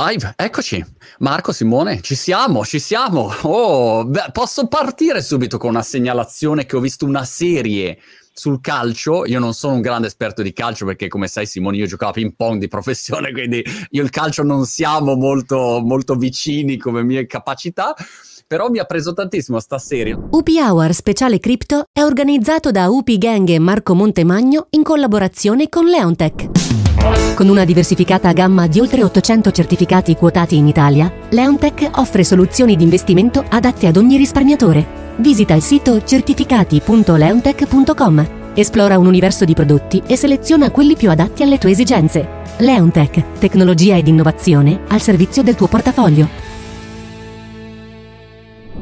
Live, eccoci. Marco, Simone, ci siamo. Oh, beh, posso partire subito con una segnalazione che ho visto una serie sul calcio. Io non sono un grande esperto di calcio perché, come sai Simone, io giocavo a ping pong di professione, quindi io il calcio non siamo molto vicini come mie capacità. Però mi ha preso tantissimo sta serie. Upi Hour Speciale Crypto è organizzato da Upi Gang e Marco Montemagno in collaborazione con Leonteq. Con una diversificata gamma di oltre 800 certificati quotati in Italia, Leonteq offre soluzioni di investimento adatte ad ogni risparmiatore. Visita il sito certificati.leonteq.com, esplora un universo di prodotti e seleziona quelli più adatti alle tue esigenze. Leonteq, tecnologia ed innovazione al servizio del tuo portafoglio.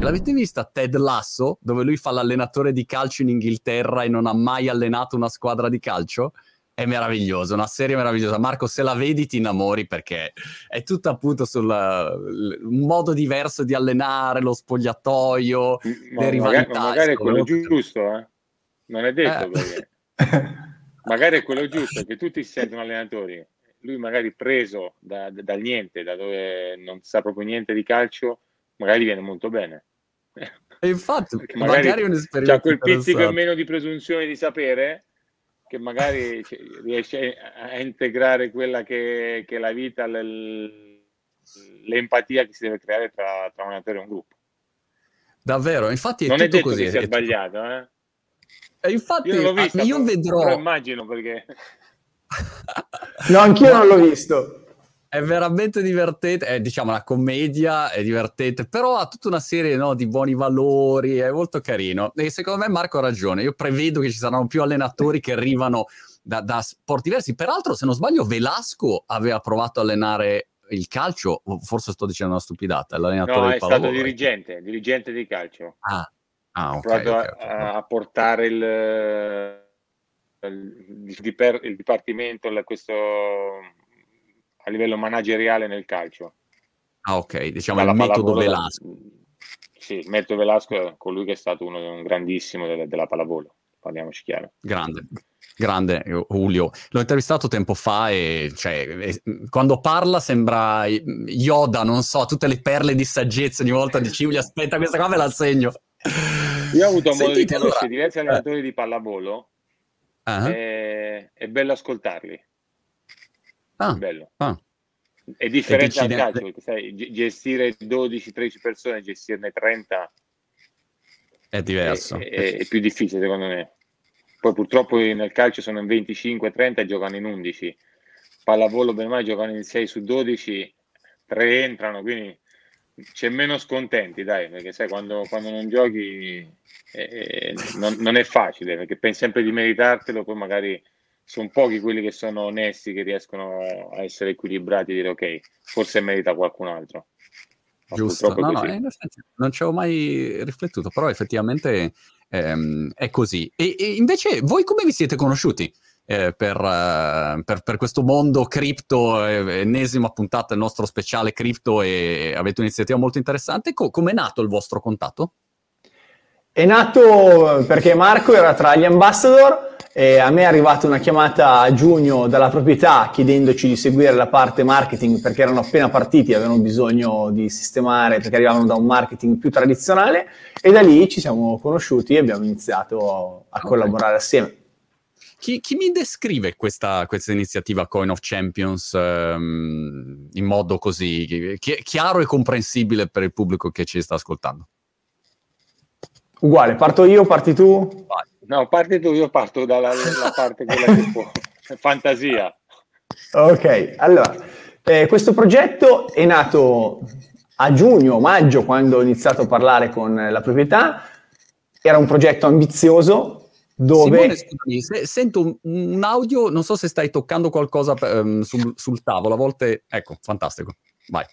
L'avete vista Ted Lasso, dove lui fa l'allenatore di calcio in Inghilterra e non ha mai allenato una squadra di calcio? È meraviglioso, una serie meravigliosa. Marco, se la vedi ti innamori perché è tutto appunto sul modo diverso di allenare, lo spogliatoio, le rivalità. Magari è quello giusto, eh? Non è detto perché. Magari è quello giusto, che tutti si sentono allenatori. Lui magari preso dal niente, da dove non sa proprio niente di calcio, magari viene molto bene. E infatti magari è un'esperienza, c'è quel pizzico in meno di presunzione di sapere, che magari riesce a integrare quella che è la vita, l'empatia che si deve creare tra un attore e un gruppo. Davvero, infatti non è detto così, che sia sbagliato, eh? E infatti io, vista, io vedrò, però immagino, perché no, anch'io non l'ho visto. È veramente divertente, è, diciamo, una commedia, è divertente, però ha tutta una serie, no, di buoni valori, è molto carino. E secondo me Marco ha ragione, io prevedo che ci saranno più allenatori che arrivano da sport diversi. Peraltro, se non sbaglio, Velasco aveva provato a allenare il calcio, forse sto dicendo una stupidata, l'allenatore no, del Paolo. No, è stato dirigente di calcio. Ah, ok. Ha provato a portare il dipartimento, questo a livello manageriale nel calcio. Ah, ok, diciamo il metodo Velasco. Sì, il metodo Velasco è colui che è stato un grandissimo della pallavolo, parliamoci chiaro. Grande Julio. L'ho intervistato tempo fa e quando parla sembra Yoda, non so, tutte le perle di saggezza ogni volta di Giulio, aspetta, questa qua me la segno. Io ho avuto modo di conoscere diversi allenatori di pallavolo, è bello ascoltarli. Bello. È differente dal calcio, perché sai, gestire 12-13 persone, gestirne 30 è diverso, è più difficile secondo me. Poi purtroppo nel calcio sono in 25-30 e giocano in 11. Pallavolo bene o male giocano in 6 su 12, 3 entrano, quindi c'è meno scontenti, dai, perché sai, quando non giochi non è facile, perché pensi sempre di meritartelo, poi magari sono pochi quelli che sono onesti, che riescono a essere equilibrati e dire ok, forse merita qualcun altro. Ma giusto, non ci avevo mai riflettuto, però effettivamente è così. E invece voi come vi siete conosciuti per questo mondo cripto? Ennesima puntata del nostro speciale cripto e avete un'iniziativa molto interessante. Come è nato il vostro contatto? È nato perché Marco era tra gli ambassador. A me è arrivata una chiamata a giugno dalla proprietà chiedendoci di seguire la parte marketing, perché erano appena partiti, avevano bisogno di sistemare perché arrivavano da un marketing più tradizionale, e da lì ci siamo conosciuti e abbiamo iniziato a collaborare assieme. Chi mi descrive questa iniziativa Coin of Champions in modo così chiaro e comprensibile per il pubblico che ci sta ascoltando? Uguale, parto io, parti tu? Vai. No, parti tu, io parto dalla parte quella che può. Fantasia. Ok, allora, questo progetto è nato a maggio, quando ho iniziato a parlare con la proprietà. Era un progetto ambizioso, dove... Simone, scusami, sento un audio, non so se stai toccando qualcosa sul tavolo, a volte... Ecco, fantastico, vai.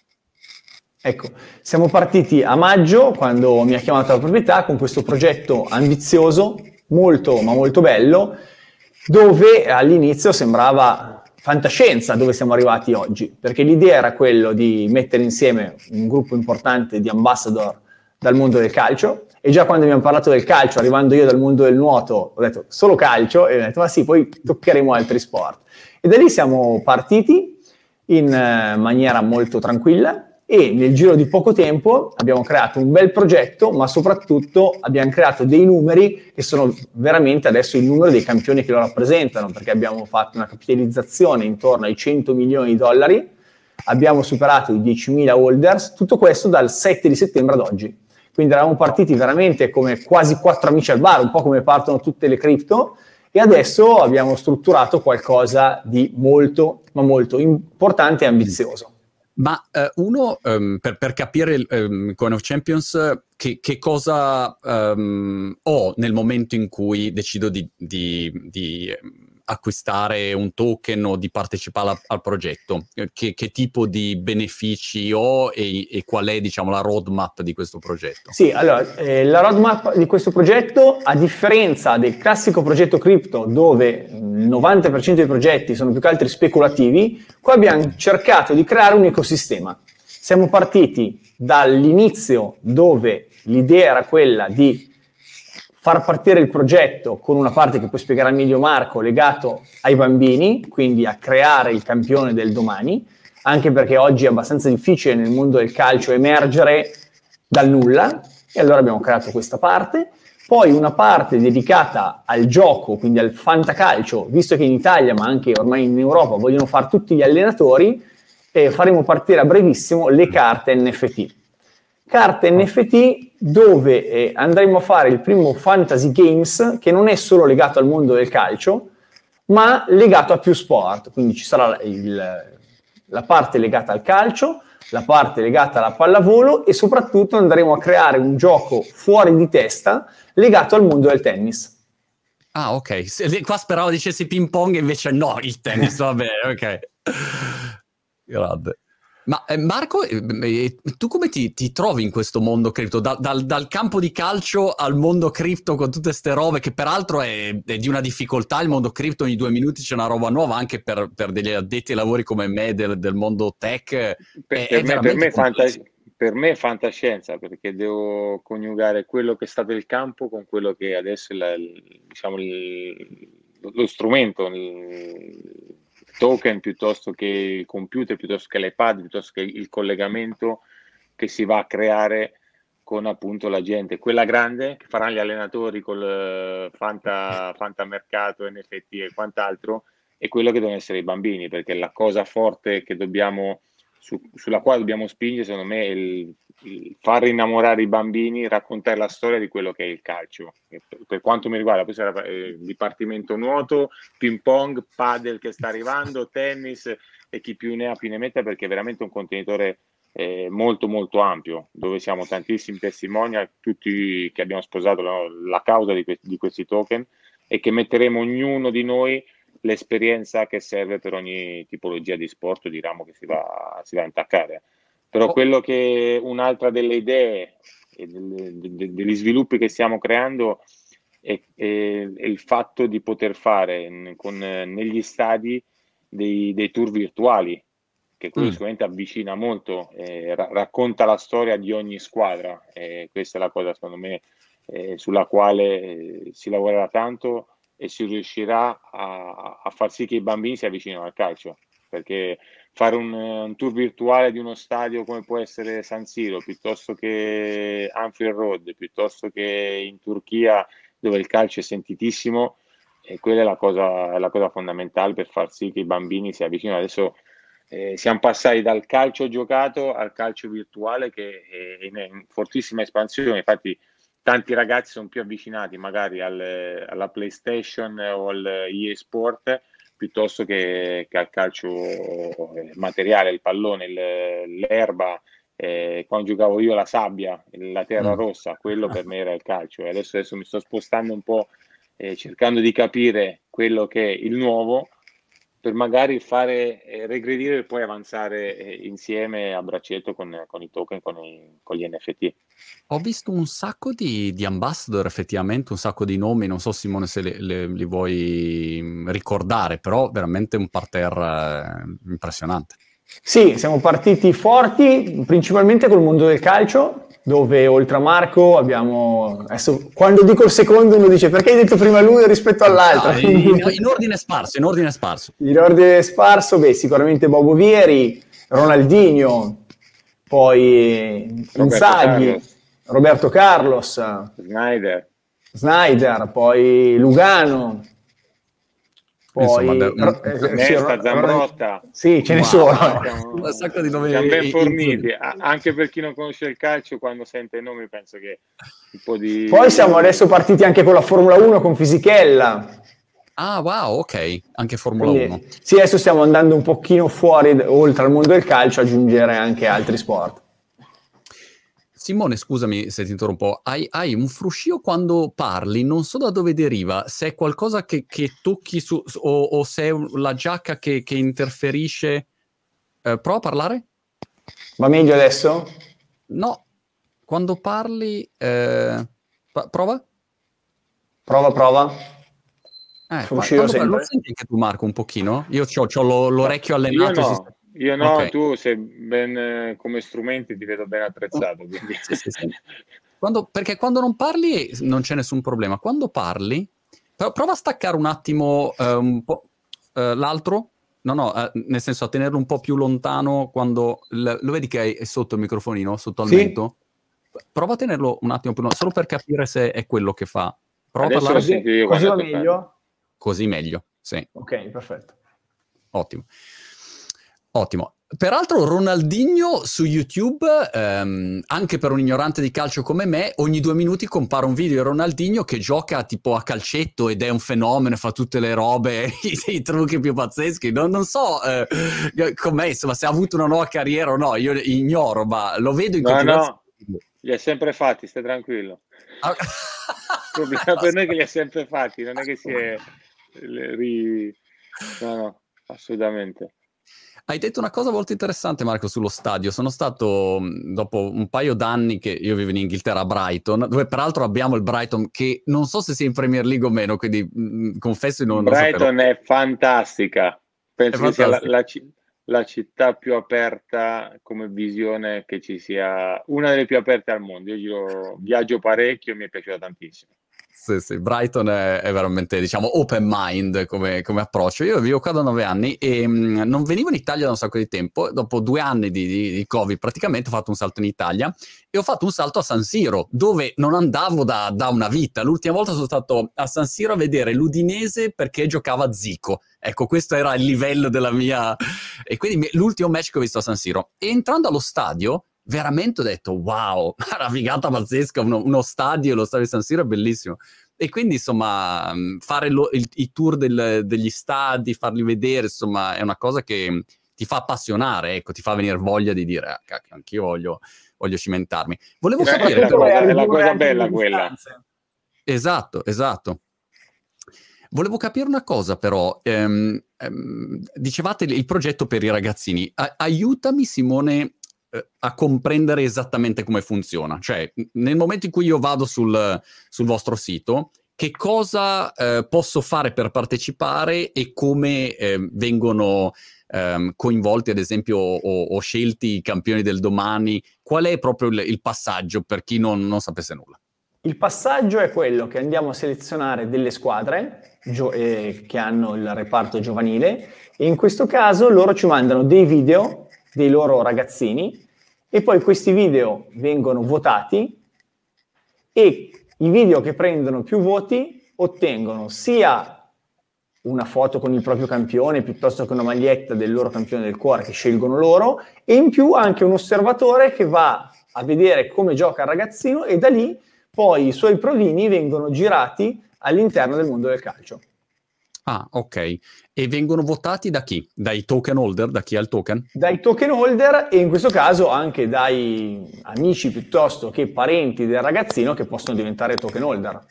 Ecco, siamo partiti a maggio, quando mi ha chiamato la proprietà, con questo progetto ambizioso, molto ma molto bello, dove all'inizio sembrava fantascienza dove siamo arrivati oggi, perché l'idea era quello di mettere insieme un gruppo importante di ambassador dal mondo del calcio, e già quando abbiamo parlato del calcio, arrivando io dal mondo del nuoto, ho detto solo calcio, e ho detto ma sì, poi toccheremo altri sport, e da lì siamo partiti in maniera molto tranquilla, e nel giro di poco tempo abbiamo creato un bel progetto, ma soprattutto abbiamo creato dei numeri che sono veramente adesso il numero dei campioni che lo rappresentano, perché abbiamo fatto una capitalizzazione intorno ai $100 milioni, abbiamo superato i 10.000 holders, tutto questo dal 7 di settembre ad oggi. Quindi eravamo partiti veramente come quasi 4 amici al bar, un po' come partono tutte le cripto, e adesso abbiamo strutturato qualcosa di molto, ma molto importante e ambizioso. Ma per capire Coin of Champions, che cosa ho nel momento in cui decido di acquistare un token o di partecipare al progetto? Che tipo di benefici ho e qual è, diciamo, la roadmap di questo progetto? Sì, allora, la roadmap di questo progetto, a differenza del classico progetto cripto dove il 90% dei progetti sono più che altri speculativi, qua abbiamo cercato di creare un ecosistema. Siamo partiti dall'inizio dove l'idea era quella di far partire il progetto con una parte che poi spiegherà meglio Marco, legato ai bambini, quindi a creare il campione del domani, anche perché oggi è abbastanza difficile nel mondo del calcio emergere dal nulla, e allora abbiamo creato questa parte. Poi una parte dedicata al gioco, quindi al fantacalcio, visto che in Italia, ma anche ormai in Europa, vogliono fare tutti gli allenatori, e faremo partire a brevissimo le carte NFT. Carte NFT dove andremo a fare il primo Fantasy Games che non è solo legato al mondo del calcio, ma legato a più sport. Quindi ci sarà la parte legata al calcio, la parte legata alla pallavolo, e soprattutto andremo a creare un gioco fuori di testa legato al mondo del tennis. Ah, ok. Qua speravo dicessi ping pong, invece no, il tennis, va bene, ok. Grande. Ma Marco, tu come ti trovi in questo mondo cripto? Dal campo di calcio al mondo cripto, con tutte ste robe, che peraltro è di una difficoltà. Il mondo cripto ogni 2 minuti c'è una roba nuova, anche per degli addetti ai lavori come me del mondo tech. Per me è fantascienza, perché devo coniugare quello che sta del campo con quello che adesso è lo strumento, token, piuttosto che il computer, piuttosto che l'iPad, piuttosto che il collegamento che si va a creare con appunto la gente, quella grande che faranno gli allenatori col fantamercato, NFT e quant'altro, e quello che devono essere i bambini, perché la cosa forte che dobbiamo sulla quale dobbiamo spingere, secondo me, è il far innamorare i bambini, raccontare la storia di quello che è il calcio. Per quanto mi riguarda, poi sarà dipartimento nuoto, ping pong, padel che sta arrivando, tennis, e chi più ne ha più ne metta, perché è veramente un contenitore molto molto ampio, dove siamo tantissimi testimonial, tutti che abbiamo sposato la causa di questi token, e che metteremo ognuno di noi l'esperienza che serve per ogni tipologia di sport o di ramo che si va a intaccare. Però quello che un'altra delle idee e degli sviluppi che stiamo creando è il fatto di poter fare negli stadi dei tour virtuali, che quello sicuramente avvicina molto, racconta la storia di ogni squadra, questa è la cosa, secondo me, sulla quale si lavorerà tanto, e si riuscirà a far sì che i bambini si avvicinino al calcio, perché fare un tour virtuale di uno stadio come può essere San Siro, piuttosto che Anfield Road, piuttosto che in Turchia dove il calcio è sentitissimo, e quella è la cosa fondamentale per far sì che i bambini si avvicinino. Adesso siamo passati dal calcio giocato al calcio virtuale, che è in fortissima espansione, infatti tanti ragazzi sono più avvicinati magari alla PlayStation o all'eSport piuttosto che al calcio materiale, il pallone, l'erba, quando giocavo io la sabbia, la terra rossa, quello per me era il calcio, e adesso mi sto spostando un po', cercando di capire quello che è il nuovo, per magari fare regredire e poi avanzare insieme a braccetto con i token, con gli NFT. Ho visto un sacco di ambassador, effettivamente, un sacco di nomi, non so Simone se li vuoi ricordare, però veramente un parterre impressionante. Sì, siamo partiti forti, principalmente col mondo del calcio, dove oltre a Marco abbiamo, adesso quando dico il secondo uno dice perché hai detto prima lui rispetto all'altro, no, in ordine sparso, beh, sicuramente Bobo Vieri, Ronaldinho, poi Inzaghi, Roberto Carlos, Sneijder, poi Lugano, poi Nesta, Zambrotta. Sì, ce ne sono. Un sacco di nomi. Siamo ben forniti. Anche per chi non conosce il calcio, quando sente i nomi penso che un po' di... Poi siamo adesso partiti anche con la Formula 1, con Fisichella. Ah, wow, ok. Anche Formula 1. Sì, adesso stiamo andando un pochino fuori, oltre al mondo del calcio, aggiungere anche altri sport. Simone, scusami se ti interrompo, hai un fruscio quando parli, non so da dove deriva, se è qualcosa che tocchi su, o se è la giacca che interferisce. Prova a parlare? Va meglio adesso? No, quando parli... prova? Prova. Fruscio sempre. Lo senti anche tu, Marco, un pochino? Io c'ho l'orecchio allenato. Io no. Io no, okay. Tu sei ben come strumenti ti vedo ben attrezzato. Sì. Perché quando non parli non c'è nessun problema. Quando parli, però, prova a staccare un attimo un po', l'altro. No, nel senso a tenerlo un po' più lontano quando... Lo vedi che è sotto il microfonino, sotto al mento? Prova a tenerlo un attimo più lontano, solo per capire se è quello che fa. Prova a parlare io così meglio? Così meglio, sì. Ok, perfetto. Ottimo. Peraltro Ronaldinho su YouTube, anche per un ignorante di calcio come me, ogni 2 minuti compare un video di Ronaldinho che gioca tipo a calcetto ed è un fenomeno, fa tutte le robe, i trucchi più pazzeschi. Non so com'è, insomma, se ha avuto una nuova carriera o no, io ignoro, ma lo vedo in continuazione. No, li ha sempre fatti, stai tranquillo. Il problema per noi è che li ha sempre fatti, non è che si è... No, assolutamente. Hai detto una cosa molto interessante, Marco, sullo stadio. Sono stato, dopo un paio d'anni che io vivo in Inghilterra, a Brighton, dove peraltro abbiamo il Brighton, che non so se sia in Premier League o meno, quindi confesso di non saperlo. Brighton è fantastica. Penso che sia la città più aperta come visione che ci sia, una delle più aperte al mondo. Io viaggio parecchio e mi è piaciuta tantissimo. Sì, Brighton è veramente, diciamo, open mind come approccio. Io vivo qua da 9 anni e non venivo in Italia da un sacco di tempo. Dopo 2 anni di Covid praticamente ho fatto un salto in Italia e ho fatto un salto a San Siro, dove non andavo da una vita. L'ultima volta sono stato a San Siro a vedere l'Udinese perché giocava Zico. Ecco, questo era il livello della mia... E quindi l'ultimo match che ho visto a San Siro. E entrando allo stadio, veramente ho detto wow, una figata pazzesca, uno stadio, lo stadio di San Siro è bellissimo. E quindi insomma fare i tour degli stadi, farli vedere, insomma è una cosa che ti fa appassionare, ecco, ti fa venire voglia di dire cacchio, anch'io voglio cimentarmi. Volevo sapere è la cosa bella quella. Esatto. Volevo capire una cosa però, dicevate il progetto per i ragazzini. Aiutami Simone a comprendere esattamente come funziona, cioè nel momento in cui io vado sul vostro sito, che cosa posso fare per partecipare e come vengono coinvolti ad esempio o scelti i campioni del domani? Qual è proprio il passaggio per chi non sapesse nulla? Il passaggio è quello che andiamo a selezionare delle squadre che hanno il reparto giovanile e in questo caso loro ci mandano dei video dei loro ragazzini e poi questi video vengono votati e i video che prendono più voti ottengono sia una foto con il proprio campione piuttosto che una maglietta del loro campione del cuore che scelgono loro e in più anche un osservatore che va a vedere come gioca il ragazzino e da lì poi i suoi provini vengono girati all'interno del mondo del calcio. Ah, ok. E vengono votati da chi? Dai token holder? Da chi ha il token? Dai token holder e in questo caso anche dai amici piuttosto che parenti del ragazzino che possono diventare token holder.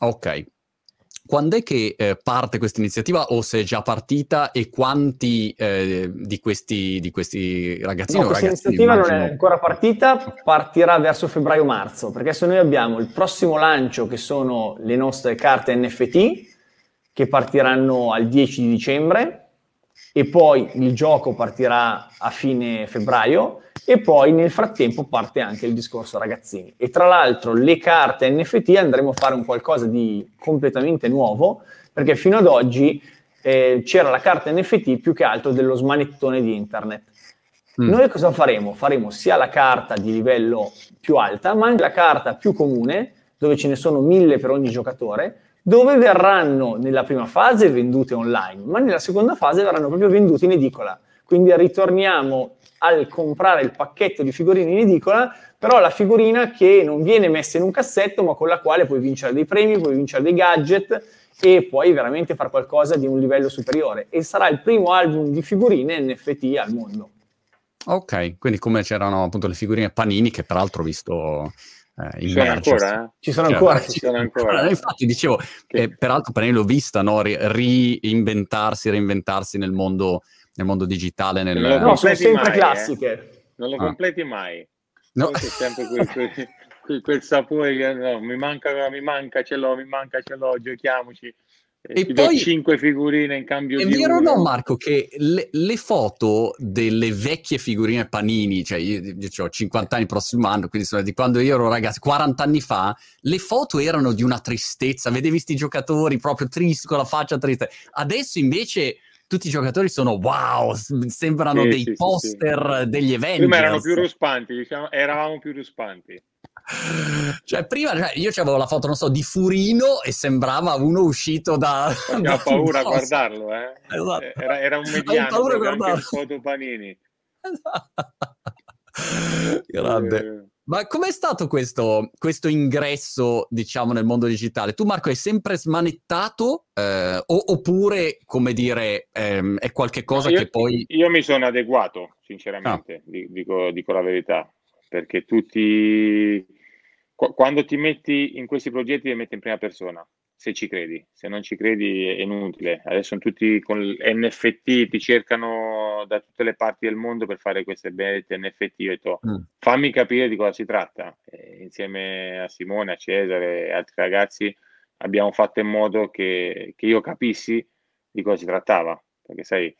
Ok. Quando è che parte questa iniziativa o se è già partita e quanti di questi ragazzini? No, questa iniziativa non è ancora partita, partirà verso febbraio-marzo, perché se noi abbiamo il prossimo lancio che sono le nostre carte NFT, che partiranno al 10 di dicembre e poi il gioco partirà a fine febbraio e poi nel frattempo parte anche il discorso ragazzini. E tra l'altro le carte NFT andremo a fare un qualcosa di completamente nuovo, perché fino ad oggi c'era la carta NFT più che altro dello smanettone di internet. Noi cosa faremo? Faremo sia la carta di livello più alta, ma anche la carta più comune, dove ce ne sono 1000 per ogni giocatore, dove verranno nella prima fase vendute online, ma nella seconda fase verranno proprio vendute in edicola. Quindi ritorniamo al comprare il pacchetto di figurine in edicola, però la figurina che non viene messa in un cassetto, ma con la quale puoi vincere dei premi, puoi vincere dei gadget e puoi veramente fare qualcosa di un livello superiore. E sarà il primo album di figurine NFT al mondo. Ok, quindi come c'erano appunto le figurine Panini, che peraltro ho visto... Ci sono ancora. Infatti dicevo, peraltro Panini l'ho vista, no? Reinventarsi nel mondo digitale. No, sono sempre mai, classiche. Non lo completi mai. No. C'è sempre quel sapore che no, mi manca, ce l'ho, giochiamoci. E ti poi do 5 figurine in cambio di vero uno. No, Marco, che le foto delle vecchie figurine Panini, cioè io ho 50 anni il prossimo anno, quindi sono di quando io ero ragazzo, 40 anni fa, le foto erano di una tristezza, vedevi sti giocatori proprio tristi, con la faccia triste. Adesso invece tutti i giocatori sono wow, sembrano dei poster degli eventi. Prima erano più ruspanti, diciamo, eravamo più ruspanti. Cioè prima io c'avevo la foto, non so, di Furino e sembrava uno uscito da... Ho paura a guardarlo, eh? Esatto. Era un mediano, anche foto Panini. Esatto. Grande. Ma com'è stato questo ingresso, diciamo, nel mondo digitale? Tu, Marco, hai sempre smanettato oppure, come dire, è qualche cosa che poi... Io mi sono adeguato, sinceramente, dico la verità. Perché quando ti metti in questi progetti li metti in prima persona, se ci credi. Se non ci credi è inutile. Adesso sono tutti con NFT, ti cercano da tutte le parti del mondo per fare queste benedette NFT. Io ho detto, fammi capire di cosa si tratta. E insieme a Simone, a Cesare e altri ragazzi abbiamo fatto in modo che io capissi di cosa si trattava. Perché sai,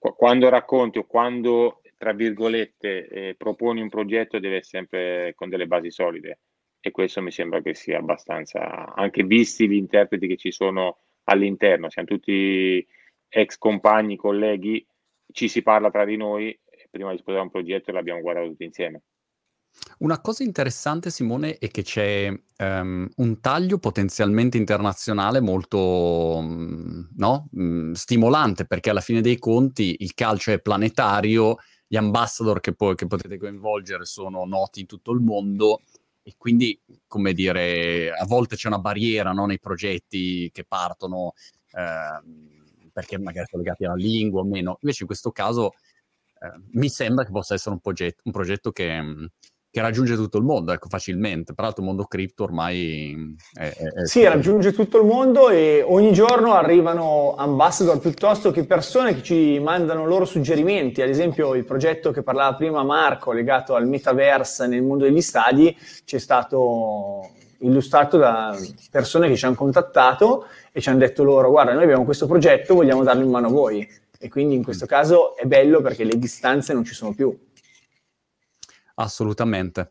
quando racconti o quando... tra virgolette, proponi un progetto deve sempre con delle basi solide, e questo mi sembra che sia abbastanza, anche visti gli interpreti che ci sono all'interno, siamo tutti ex compagni, colleghi, ci si parla tra di noi e prima di sposare un progetto l'abbiamo guardato tutti insieme. Una cosa interessante, Simone, è che c'è un taglio potenzialmente internazionale molto stimolante, perché alla fine dei conti il calcio è planetario, gli ambassador che potete coinvolgere sono noti in tutto il mondo, e quindi, come dire, a volte c'è una barriera, no, nei progetti che partono perché magari sono legati alla lingua o meno. Invece in questo caso mi sembra che possa essere un progetto che raggiunge tutto il mondo, ecco, facilmente. Peraltro il mondo cripto ormai raggiunge tutto il mondo, e ogni giorno arrivano ambassador piuttosto che persone che ci mandano loro suggerimenti. Ad esempio il progetto che parlava prima Marco, legato al metaverse nel mondo degli stadi, ci è stato illustrato da persone che ci hanno contattato e ci hanno detto loro: guarda, noi abbiamo questo progetto, vogliamo darlo in mano a voi. E quindi in questo caso è bello perché le distanze non ci sono più. Assolutamente.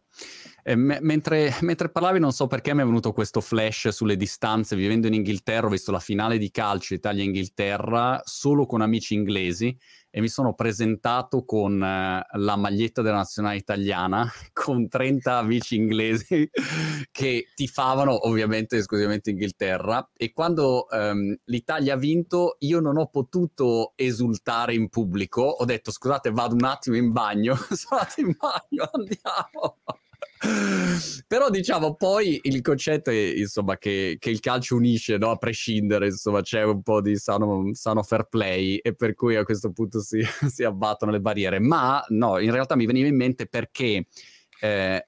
Mentre parlavi, non so perché mi è venuto questo flash sulle distanze. Vivendo in Inghilterra, ho visto la finale di calcio Italia-Inghilterra solo con amici inglesi, e mi sono presentato con la maglietta della nazionale italiana, con 30 amici inglesi che tifavano ovviamente esclusivamente Inghilterra, e quando l'Italia ha vinto io non ho potuto esultare in pubblico, ho detto: scusate, vado un attimo in bagno. Sono andato in bagno, andiamo. Però diciamo, poi il concetto è, insomma, che il calcio unisce, no? A prescindere, insomma, c'è un po' di sano fair play, e per cui a questo punto si abbattono le barriere. Ma no, in realtà mi veniva in mente perché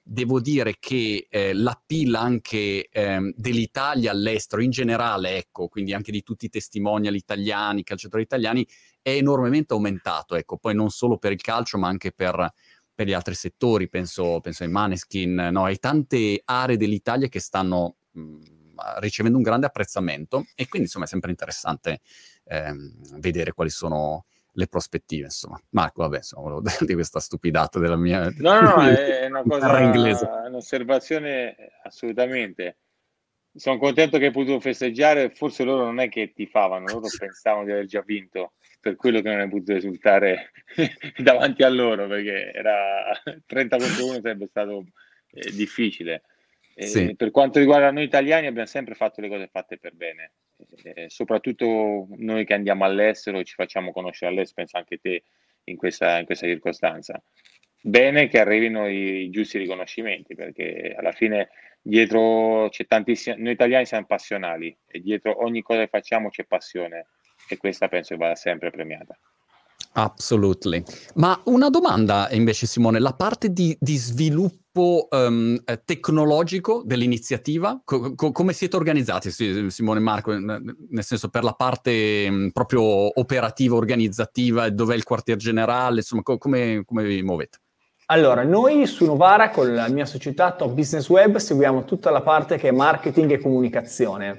devo dire che l'appeal anche dell'Italia all'estero in generale, ecco, quindi anche di tutti i testimonial italiani, calciatori italiani, è enormemente aumentato, ecco. Poi non solo per il calcio, ma anche per gli altri settori, penso ai Maneskin, no, ai tante aree dell'Italia che stanno ricevendo un grande apprezzamento, e quindi insomma è sempre interessante vedere quali sono le prospettive, insomma. Marco, vabbè, insomma, volevo darti questa stupidata della mia... No, è una cosa inglese. Un'osservazione assolutamente. Sono contento che hai potuto festeggiare, forse loro non è che tifavano, loro pensavano di aver già vinto, per quello che non hai potuto risultare davanti a loro, perché era 30-1 sarebbe stato difficile. Sì. Per quanto riguarda noi italiani abbiamo sempre fatto le cose fatte per bene, soprattutto noi che andiamo all'estero, ci facciamo conoscere all'estero, penso anche te in questa circostanza. Bene che arrivino i giusti riconoscimenti, perché alla fine dietro c'è tantissima, noi italiani siamo passionali e dietro ogni cosa che facciamo c'è passione, e questa penso che vada sempre premiata. Absolutely. Ma una domanda invece, Simone, la parte di sviluppo tecnologico dell'iniziativa, come siete organizzati, Simone e Marco, nel senso per la parte proprio operativa, organizzativa, dov'è il quartier generale, insomma, come vi muovete? Allora, noi su Novara con la mia società Top Business Web seguiamo tutta la parte che è marketing e comunicazione.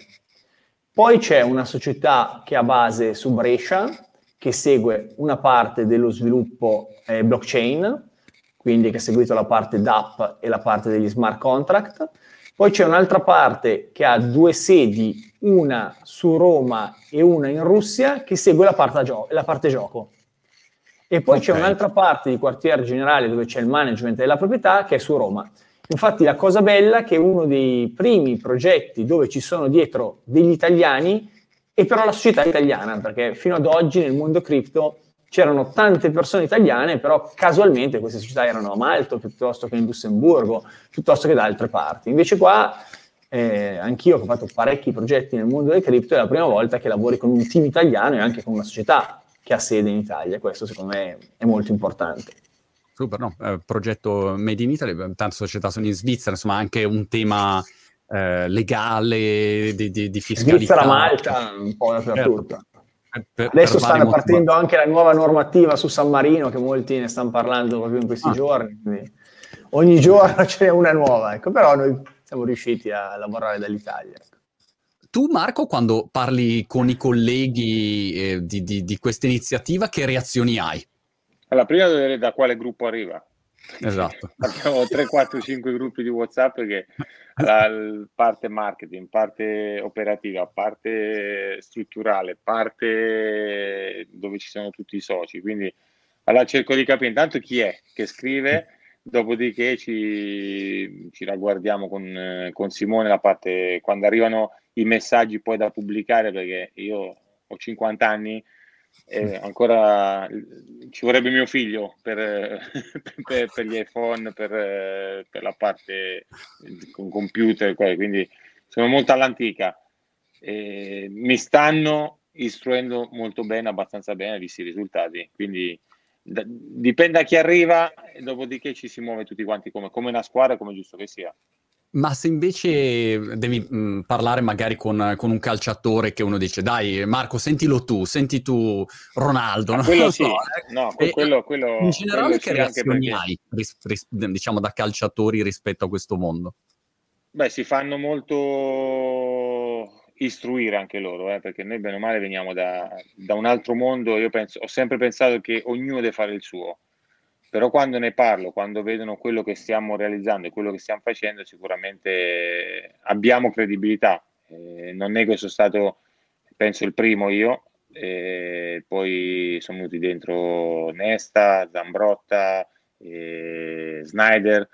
Poi c'è una società che ha base su Brescia, che segue una parte dello sviluppo blockchain, quindi che ha seguito la parte DApp e la parte degli smart contract. Poi c'è un'altra parte che ha due sedi, una su Roma e una in Russia, che segue la parte gioco. E poi c'è un'altra parte di quartier generale dove c'è il management della proprietà, che è su Roma. Infatti la cosa bella è che è uno dei primi progetti dove ci sono dietro degli italiani, e però la società italiana, perché fino ad oggi nel mondo cripto c'erano tante persone italiane, però casualmente queste società erano a Malta, piuttosto che in Lussemburgo, piuttosto che da altre parti. Invece qua, anch'io che ho fatto parecchi progetti nel mondo del cripto, è la prima volta che lavori con un team italiano e anche con una società che ha sede in Italia. Questo secondo me è molto importante. Super, no? Progetto Made in Italy, tante società sono in Svizzera, insomma anche un tema... legale, di fiscalità. Svizzera, Malta, un po' dappertutto. Adesso stanno partendo anche la nuova normativa su San Marino, che molti ne stanno parlando proprio in questi giorni. Quindi ogni giorno c'è una nuova, ecco, però noi siamo riusciti a lavorare dall'Italia. Tu, Marco, quando parli con i colleghi di questa iniziativa, che reazioni hai? Allora, prima devo vedere da quale gruppo arriva. Esatto. Abbiamo 3, 4, 5 gruppi di WhatsApp, perché la parte marketing, parte operativa, parte strutturale, parte dove ci sono tutti i soci, quindi allora cerco di capire intanto chi è che scrive, dopodiché ci ragguardiamo con Simone la parte quando arrivano i messaggi poi da pubblicare, perché io ho 50 anni ancora ci vorrebbe mio figlio per gli iPhone, per la parte con computer, quindi sono molto all'antica. Mi stanno istruendo molto bene, abbastanza bene, visti i risultati, quindi dipende da chi arriva, dopodiché ci si muove tutti quanti come una squadra, come giusto che sia. Ma se invece devi parlare magari con un calciatore che uno dice, dai Marco, senti tu Ronaldo, no? Quello sì, no, quello in generale, quello che reazioni hai, diciamo, da calciatori rispetto a questo mondo? Beh, si fanno molto istruire anche loro, perché noi bene o male veniamo da un altro mondo. Io penso, ho sempre pensato che ognuno deve fare il suo, però quando ne parlo, quando vedono quello che stiamo realizzando e quello che stiamo facendo, sicuramente abbiamo credibilità. Non nego che sono stato, penso, il primo io, poi sono venuti dentro Nesta, Zambrotta, Sneijder,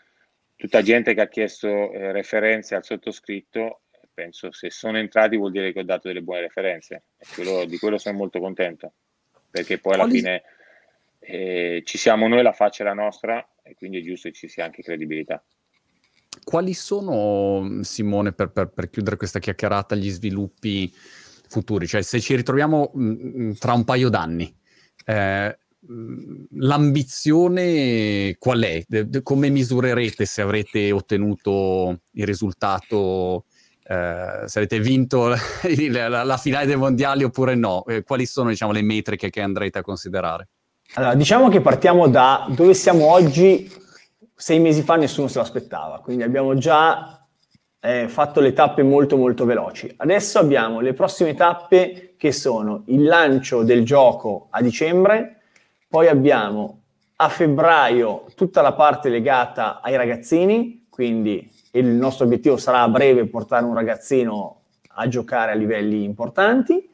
tutta gente che ha chiesto referenze al sottoscritto. Penso, se sono entrati vuol dire che ho dato delle buone referenze, e di quello sono molto contento, perché poi alla fine... ci siamo noi, la faccia è la nostra, e quindi è giusto che ci sia anche credibilità. Quali sono, Simone, per chiudere questa chiacchierata, gli sviluppi futuri? Cioè, se ci ritroviamo tra un paio d'anni, l'ambizione qual è? Come misurerete se avrete ottenuto il risultato, se avete vinto la finale dei mondiali oppure no? Quali sono, diciamo, le metriche che andrete a considerare? Allora, diciamo che partiamo da dove siamo oggi. 6 mesi fa nessuno se l'aspettava, quindi abbiamo già fatto le tappe molto molto veloci. Adesso abbiamo le prossime tappe che sono il lancio del gioco a dicembre, poi abbiamo a febbraio tutta la parte legata ai ragazzini, quindi il nostro obiettivo sarà a breve portare un ragazzino a giocare a livelli importanti.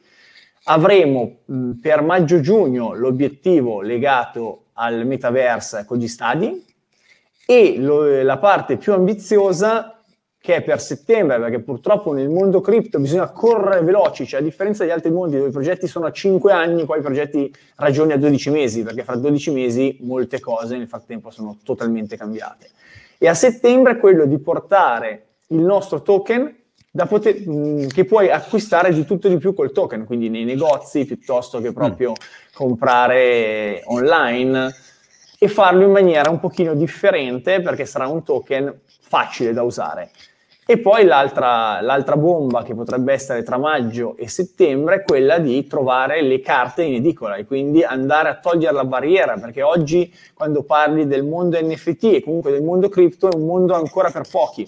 Avremo per maggio-giugno l'obiettivo legato al metaverse con gli stadi e la parte più ambiziosa che è per settembre, perché purtroppo nel mondo cripto bisogna correre veloci, cioè a differenza di altri mondi dove i progetti sono a 5 anni, qua i progetti ragioni a 12 mesi, perché fra 12 mesi molte cose nel frattempo sono totalmente cambiate. E a settembre è quello di portare il nostro token che puoi acquistare di tutto di più col token, quindi nei negozi piuttosto che proprio comprare online, e farlo in maniera un pochino differente perché sarà un token facile da usare. E poi l'altra bomba che potrebbe essere tra maggio e settembre è quella di trovare le carte in edicola e quindi andare a togliere la barriera, perché oggi quando parli del mondo NFT e comunque del mondo cripto è un mondo ancora per pochi.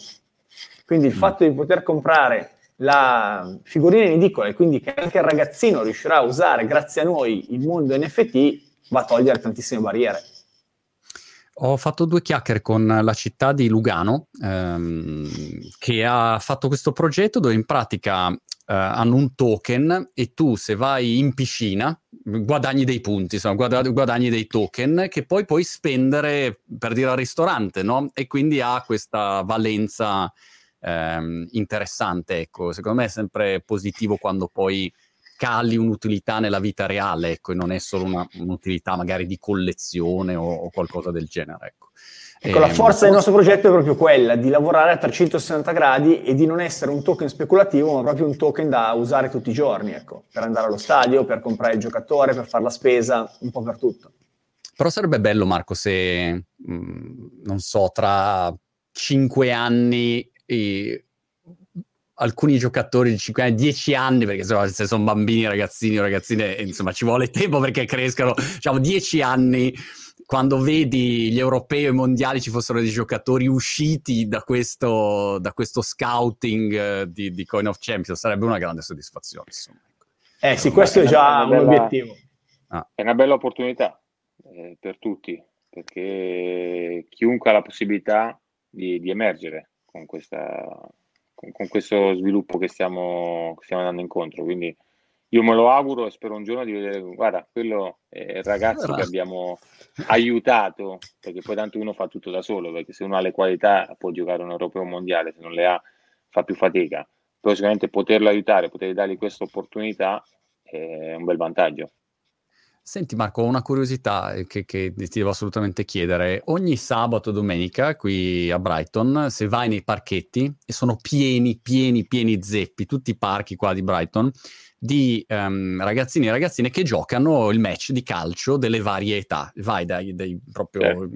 Quindi il fatto di poter comprare la figurina in edicola e quindi che anche il ragazzino riuscirà a usare grazie a noi il mondo NFT va a togliere tantissime barriere. Ho fatto due chiacchiere con la città di Lugano che ha fatto questo progetto dove in pratica hanno un token e tu se vai in piscina guadagni dei punti, insomma, guadagni dei token che poi puoi spendere per dire al ristorante, no? E quindi ha questa valenza interessante, ecco. Secondo me è sempre positivo quando poi cali un'utilità nella vita reale, ecco, e non è solo un'utilità magari di collezione o qualcosa del genere, ecco. Ecco, la forza del nostro progetto è proprio quella di lavorare a 360 gradi e di non essere un token speculativo, ma proprio un token da usare tutti i giorni, ecco, per andare allo stadio, per comprare il giocatore, per fare la spesa, un po' per tutto. Però sarebbe bello, Marco, se, non so, tra 5 anni... alcuni giocatori di 5 anni, 10 anni, perché insomma, se sono bambini, ragazzini o ragazzine, insomma ci vuole tempo perché crescano, diciamo 10 anni, quando vedi gli europei e i mondiali ci fossero dei giocatori usciti da questo scouting di Coin of Champions, sarebbe una grande soddisfazione. Insomma. Sì, questo è già un obiettivo. È una bella opportunità per tutti, perché chiunque ha la possibilità di emergere con questo sviluppo che stiamo andando incontro, quindi io me lo auguro e spero un giorno di vedere, guarda, quello è il ragazzo che abbiamo aiutato, perché poi tanto uno fa tutto da solo, perché se uno ha le qualità può giocare un europeo mondiale, se non le ha fa più fatica, però sicuramente poterlo aiutare, poter dargli questa opportunità è un bel vantaggio. Senti Marco, ho una curiosità che ti devo assolutamente chiedere. Ogni sabato e domenica qui a Brighton, se vai nei parchetti, e sono pieni zeppi, tutti i parchi qua di Brighton, di ragazzini e ragazzine che giocano il match di calcio delle varie età. Vai dai proprio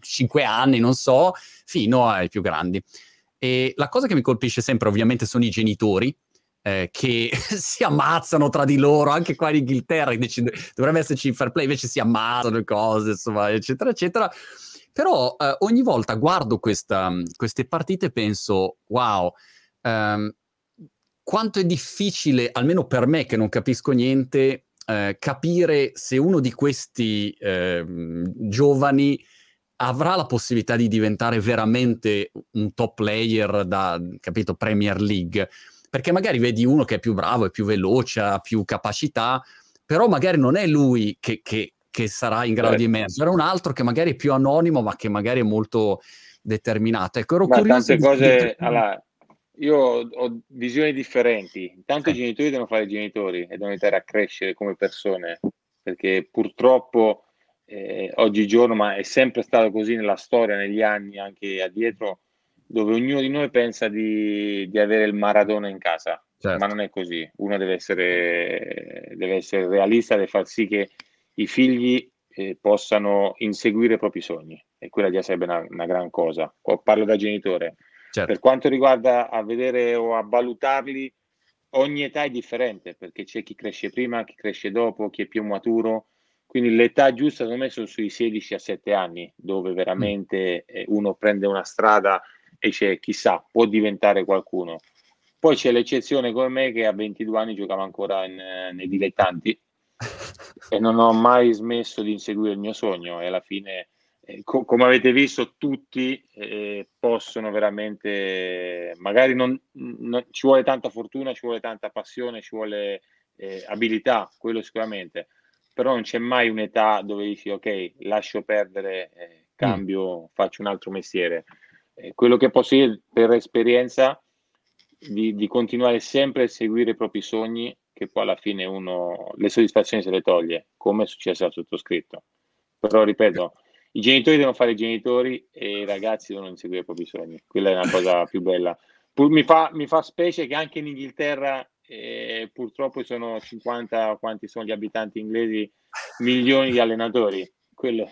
5 anni, non so, fino ai più grandi. E la cosa che mi colpisce sempre ovviamente sono i genitori, che si ammazzano tra di loro, anche qua in Inghilterra dovrebbe esserci fair play, invece si ammazzano cose, insomma, eccetera eccetera, però ogni volta guardo queste partite e penso wow, quanto è difficile, almeno per me che non capisco niente, capire se uno di questi giovani avrà la possibilità di diventare veramente un top player da, capito, Premier League, perché magari vedi uno che è più bravo, è più veloce, ha più capacità, però magari non è lui che sarà in grado di emergere, un altro che magari è più anonimo, ma che magari è molto determinato. Ecco, ero curioso. Tante cose, allora, io ho visioni differenti. Intanto i genitori devono fare i genitori e devono aiutare a crescere come persone, perché purtroppo oggigiorno, ma è sempre stato così nella storia, negli anni anche addietro, dove ognuno di noi pensa di avere il Maradona in casa, certo. Ma non è così. Uno deve essere realista, deve far sì che i figli possano inseguire i propri sogni, e quella già sarebbe una gran cosa. Parlo da genitore. Certo. Per quanto riguarda a vedere o a valutarli, ogni età è differente, perché c'è chi cresce prima, chi cresce dopo, chi è più maturo. Quindi l'età giusta secondo me sono sui 16 a 7 anni, dove veramente uno prende una strada e c'è, chissà, può diventare qualcuno. Poi c'è l'eccezione come me che a 22 anni giocava ancora nei dilettanti e non ho mai smesso di inseguire il mio sogno, e alla fine, come avete visto, tutti possono veramente, magari non ci vuole tanta fortuna, ci vuole tanta passione, ci vuole abilità, quello sicuramente, però non c'è mai un'età dove dici ok, lascio perdere, cambio, faccio un altro mestiere. Quello che posso dire per esperienza di continuare sempre a seguire i propri sogni, che poi alla fine uno le soddisfazioni se le toglie, come è successo al sottoscritto. Però ripeto, i genitori devono fare i genitori e i ragazzi devono inseguire i propri sogni. Quella è una cosa più bella. Mi fa specie che anche in Inghilterra, purtroppo sono 50, quanti sono gli abitanti inglesi, milioni di allenatori. Quello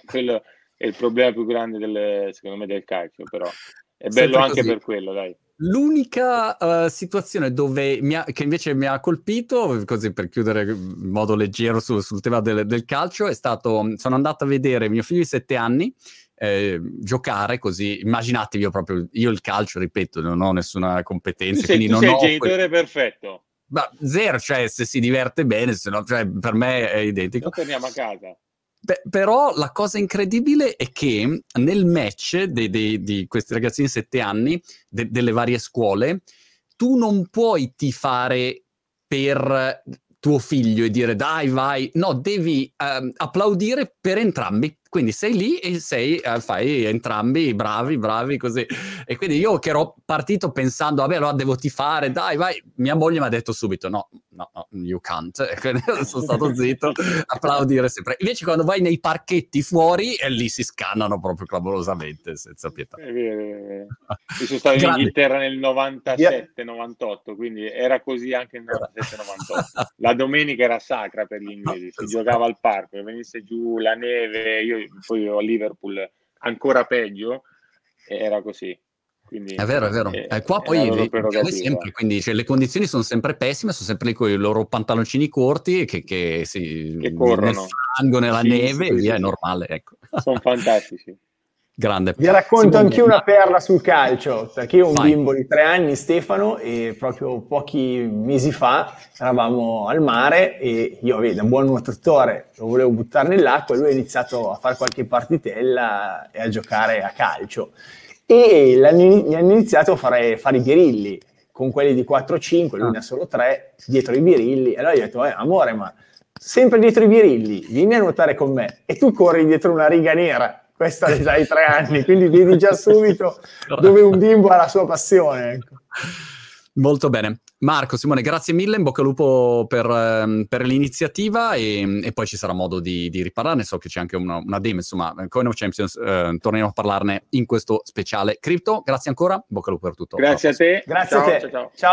è il problema più grande secondo me del calcio, però è bello anche per quello, dai. L'unica situazione dove che invece mi ha colpito, così per chiudere in modo leggero sul tema del calcio, è stato, sono andato a vedere mio figlio di 7 anni giocare, così immaginatevi, io il calcio, ripeto, non ho nessuna competenza, quindi non ho il genitore perfetto. Ma zero, cioè se si diverte bene, se no, cioè, per me è identico. Lo torniamo a casa. Però la cosa incredibile è che nel match di questi ragazzini di 7 anni, delle varie scuole, tu non puoi tifare per tuo figlio e dire dai, vai, no, devi applaudire per entrambi. Quindi sei lì e fai entrambi bravi, così. E quindi io che ero partito pensando, vabbè, allora devo tifare, dai, vai. Mia moglie mi ha detto subito, no, you can't. E quindi sono stato zitto, applaudire sempre. Invece quando vai nei parchetti fuori, lì si scannano proprio clamorosamente, senza pietà. È vero. Io sono stato in Inghilterra nel 97-98, quindi era così anche nel 97-98. La domenica era sacra per gli inglesi, si giocava al parco, venisse giù la neve, io poi a Liverpool ancora peggio, era così. Quindi, è vero. Qua poi sempre, quindi, cioè, le condizioni sono sempre pessime, sono sempre lì con i loro pantaloncini corti che corrono nel fango, nella neve, e via, è normale. Ecco. Sono fantastici. Grande. Vi racconto anch'io una perla sul calcio, perché io ho un bimbo di 3 anni, Stefano, e proprio pochi mesi fa eravamo al mare e io, da buon nuotatore, lo volevo buttare nell'acqua e lui ha iniziato a fare qualche partitella e a giocare a calcio. E hanno iniziato a fare i birilli, con quelli di 4-5, lui ne ha solo 3, dietro i birilli. E allora io ho detto, amore, ma sempre dietro i birilli, vieni a nuotare con me e tu corri dietro una riga nera. Questa l'età ai 3 anni, quindi vedi già subito dove un bimbo ha la sua passione. Ecco. Molto bene. Marco, Simone, grazie mille, in bocca al lupo per l'iniziativa e poi ci sarà modo di riparlarne. So che c'è anche una demo, insomma, Coin of Champions, torneremo a parlarne in questo speciale cripto. Grazie ancora, in bocca al lupo per tutto. Grazie a te. Grazie a te. Ciao.